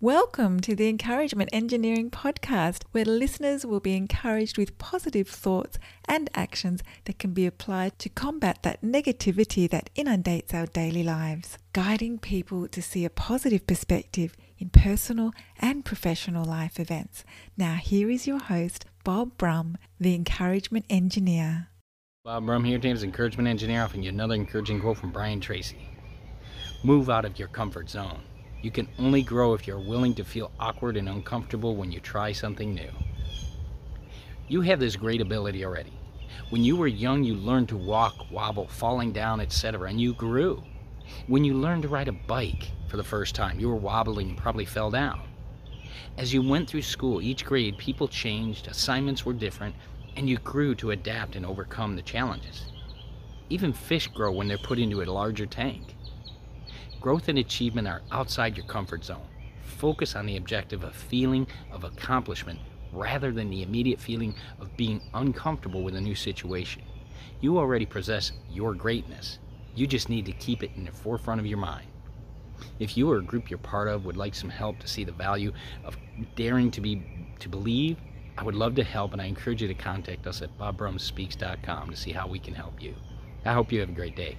Welcome to the Encouragement Engineering Podcast, where listeners will be encouraged with positive thoughts and actions that can be applied to combat that negativity that inundates our daily lives, guiding people to see a positive perspective in personal and professional life events. Now, here is your host, Bob Brum, the Encouragement Engineer. Bob Brum here, James, Encouragement Engineer, offering you another encouraging quote from Brian Tracy. Move out of your comfort zone. You can only grow if you're willing to feel awkward and uncomfortable when you try something new. You have this great ability already. When you were young, you learned to walk, wobble, falling down, etc., and you grew. When you learned to ride a bike for the first time, you were wobbling and probably fell down. As you went through school, each grade, people changed, assignments were different, and you grew to adapt and overcome the challenges. Even fish grow when they're put into a larger tank. Growth and achievement are outside your comfort zone. Focus on the objective of feeling of accomplishment rather than the immediate feeling of being uncomfortable with a new situation. You already possess your greatness. You just need to keep it in the forefront of your mind. If you or a group you're part of would like some help to see the value of daring to believe, I would love to help, and I encourage you to contact us at BobBrumSpeaks.com to see how we can help you. I hope you have a great day.